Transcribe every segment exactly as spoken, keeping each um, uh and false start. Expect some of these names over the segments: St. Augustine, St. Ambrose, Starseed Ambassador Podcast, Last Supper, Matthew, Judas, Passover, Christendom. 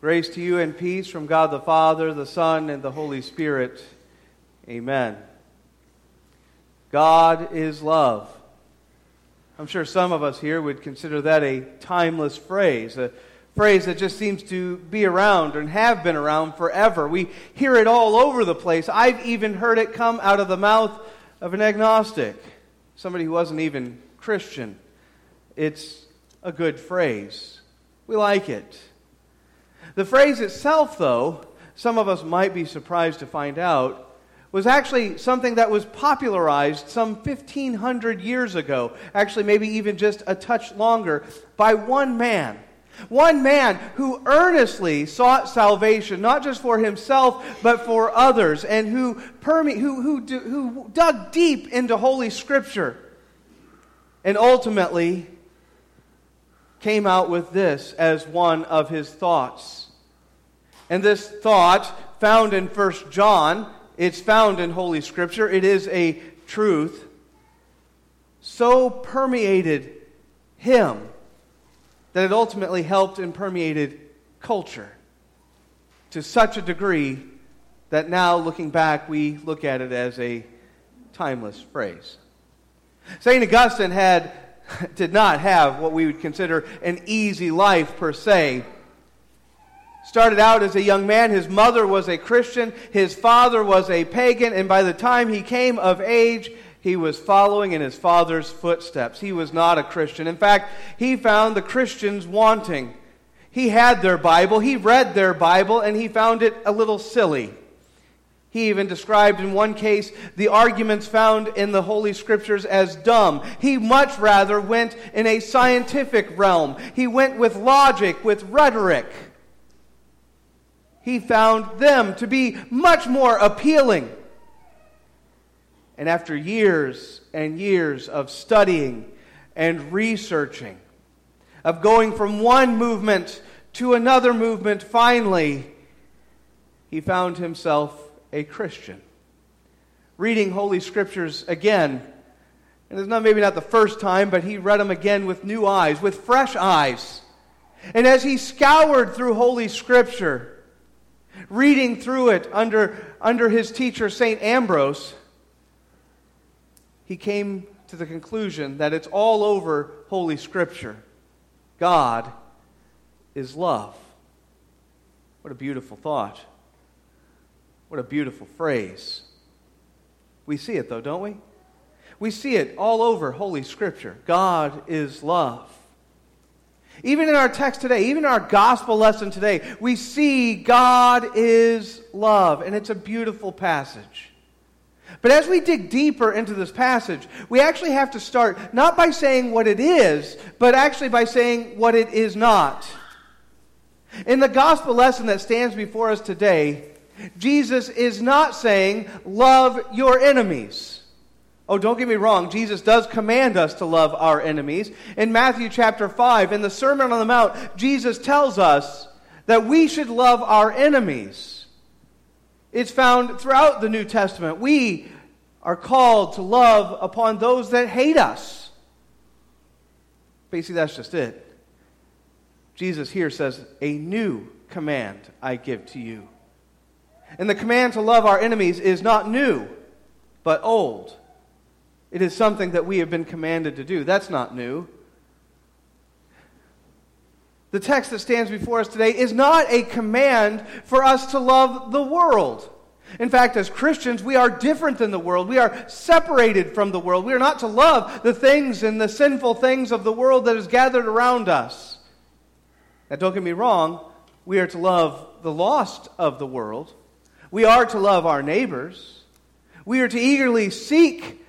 Grace to you and peace from God the Father, the Son, and the Holy Spirit. Amen. God is love. I'm sure some of us here would consider that a timeless phrase, a phrase that just seems to be around and have been around forever. We hear it all over the place. I've even heard it come out of the mouth of an agnostic, somebody who wasn't even Christian. It's a good phrase. We like it. The phrase itself, though, some of us might be surprised to find out, was actually something that was popularized some fifteen hundred years ago, actually maybe even just a touch longer, by one man. One man who earnestly sought salvation, not just for himself, but for others, and who perme- who, who, do, who dug deep into Holy Scripture, and ultimately came out with this as one of his thoughts. And this thought, found in First John, it's found in Holy Scripture, it is a truth, so permeated him that it ultimately helped and permeated culture to such a degree that now, looking back, we look at it as a timeless phrase. Saint Augustine had did not have what we would consider an easy life per se. Started out as a young man, his mother was a Christian, his father was a pagan, and by the time he came of age, he was following in his father's footsteps. He was not a Christian. In fact, he found the Christians wanting. He had their Bible, he read their Bible, and he found it a little silly. He even described in one case the arguments found in the Holy Scriptures as dumb. He much rather went in a scientific realm. He went with logic, with rhetoric. He found them to be much more appealing. And after years and years of studying and researching, of going from one movement to another movement, finally, he found himself a Christian, reading Holy Scriptures again. And it's not maybe not the first time, but he read them again with new eyes, with fresh eyes. And as he scoured through Holy Scripture, reading through it under, under his teacher, Saint Ambrose, he came to the conclusion that it's all over Holy Scripture. God is love. What a beautiful thought. What a beautiful phrase. We see it, though, don't we? We see it all over Holy Scripture. God is love. Even in our text today, even in our gospel lesson today, we see God is love, and it's a beautiful passage. But as we dig deeper into this passage, we actually have to start not by saying what it is, but actually by saying what it is not. In the gospel lesson that stands before us today, Jesus is not saying, love your enemies. Oh, don't get me wrong. Jesus does command us to love our enemies. In Matthew chapter five, in the Sermon on the Mount, Jesus tells us that we should love our enemies. It's found throughout the New Testament. We are called to love upon those that hate us. But you see, that's just it. Jesus here says, a new command I give to you. And the command to love our enemies is not new, but old. It is something that we have been commanded to do. That's not new. The text that stands before us today is not a command for us to love the world. In fact, as Christians, we are different than the world. We are separated from the world. We are not to love the things and the sinful things of the world that is gathered around us. Now, don't get me wrong. We are to love the lost of the world. We are to love our neighbors. We are to eagerly seek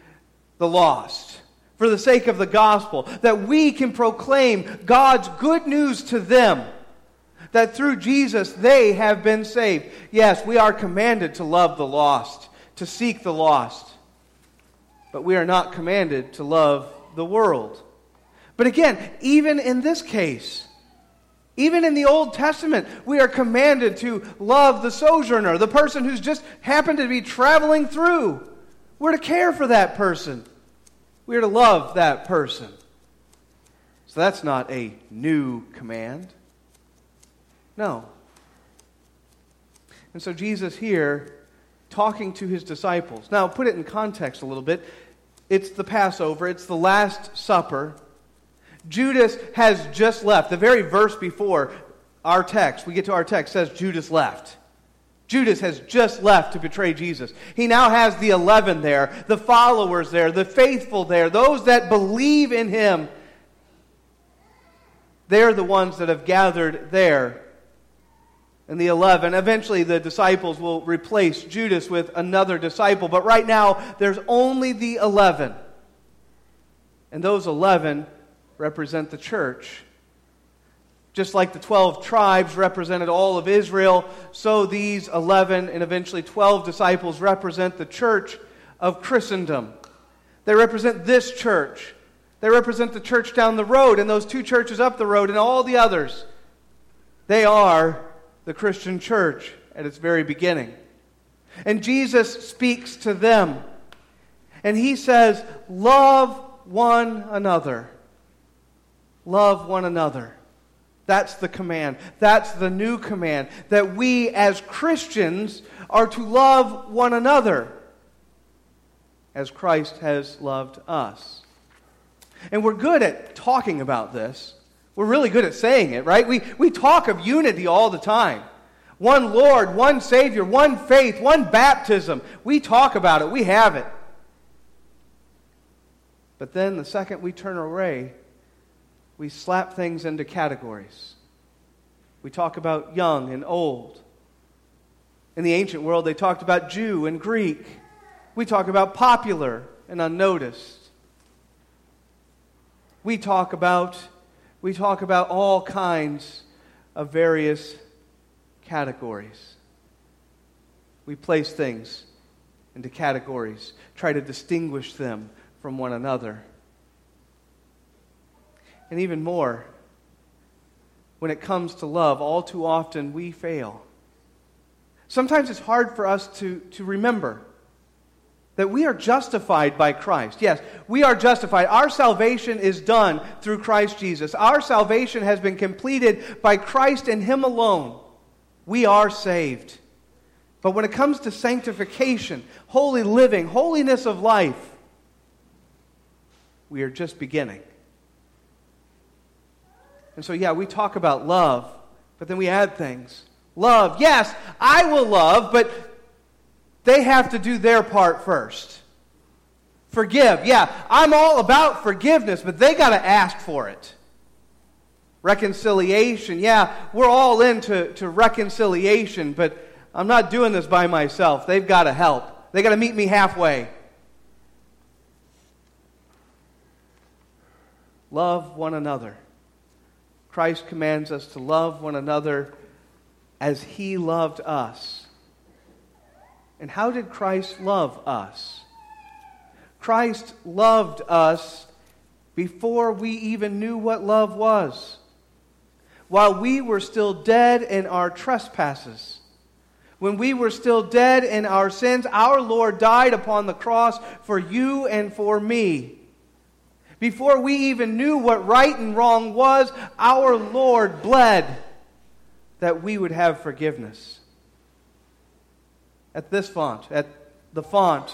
the lost for the sake of the gospel, that we can proclaim God's good news to them, that through Jesus they have been saved. Yes, we are commanded to love the lost, to seek the lost, but we are not commanded to love the world. But again, even in this case, even in the Old Testament, we are commanded to love the sojourner, the person who's just happened to be traveling through. We're to care for that person. We're to love that person. So that's not a new command. No, And so Jesus here, talking to his disciples. Now, put it in context a little bit. It's the Passover. It's the Last Supper. Judas has just left. The very verse before our text, we get to our text, says Judas left. Judas has just left to betray Jesus. He now has the eleven there, the followers there, the faithful there, those that believe in him. They're the ones that have gathered there. And the eleven, eventually the disciples will replace Judas with another disciple. But right now, there's only the eleven. And those eleven represent the church. Just like the twelve tribes represented all of Israel, so these eleven and eventually twelve disciples represent the church of Christendom. They represent this church. They represent the church down the road and those two churches up the road and all the others. They are the Christian church at its very beginning. And Jesus speaks to them. And he says, love one another. Love one another. That's the command. That's the new command, that we as Christians are to love one another as Christ has loved us. And we're good at talking about this. We're really good at saying it, right? We, we talk of unity all the time. One Lord, one Savior, one faith, one baptism. We talk about it. We have it. But then the second we turn away, we slap things into categories. We talk about young and old. In the ancient world, they talked about Jew and Greek. We talk about popular and unnoticed. We talk about we talk about all kinds of various categories. We place things into categories, try to distinguish them from one another. And even more, when it comes to love, all too often we fail. Sometimes it's hard for us to, to remember that we are justified by Christ. Yes, we are justified. Our salvation is done through Christ Jesus. Our salvation has been completed by Christ and him alone. We are saved. But when it comes to sanctification, holy living, holiness of life, we are just beginning. And so, yeah, we talk about love, but then we add things. Love, yes, I will love, but they have to do their part first. Forgive, yeah, I'm all about forgiveness, but they got to ask for it. Reconciliation, yeah, we're all into to reconciliation, but I'm not doing this by myself. They've got to help. They got to meet me halfway. Love one another. Christ commands us to love one another as he loved us. And how did Christ love us? Christ loved us before we even knew what love was. While we were still dead in our trespasses, when we were still dead in our sins, our Lord died upon the cross for you and for me. Before we even knew what right and wrong was, our Lord bled that we would have forgiveness. At this font, at the font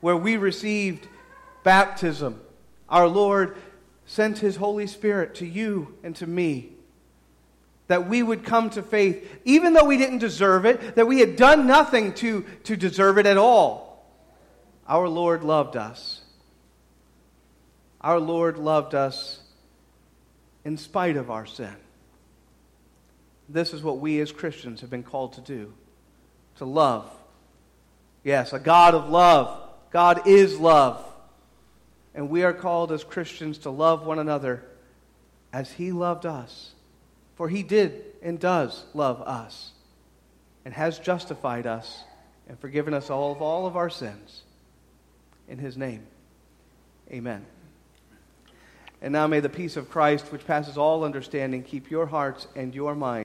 where we received baptism, our Lord sent his Holy Spirit to you and to me, that we would come to faith, even though we didn't deserve it, that we had done nothing to, to deserve it at all. Our Lord loved us. Our Lord loved us in spite of our sin. This is what we as Christians have been called to do, to love. Yes, a God of love. God is love. And we are called as Christians to love one another as he loved us. For he did and does love us and has justified us and forgiven us all of all of our sins. In his name, amen. And now may the peace of Christ, which passes all understanding, keep your hearts and your minds.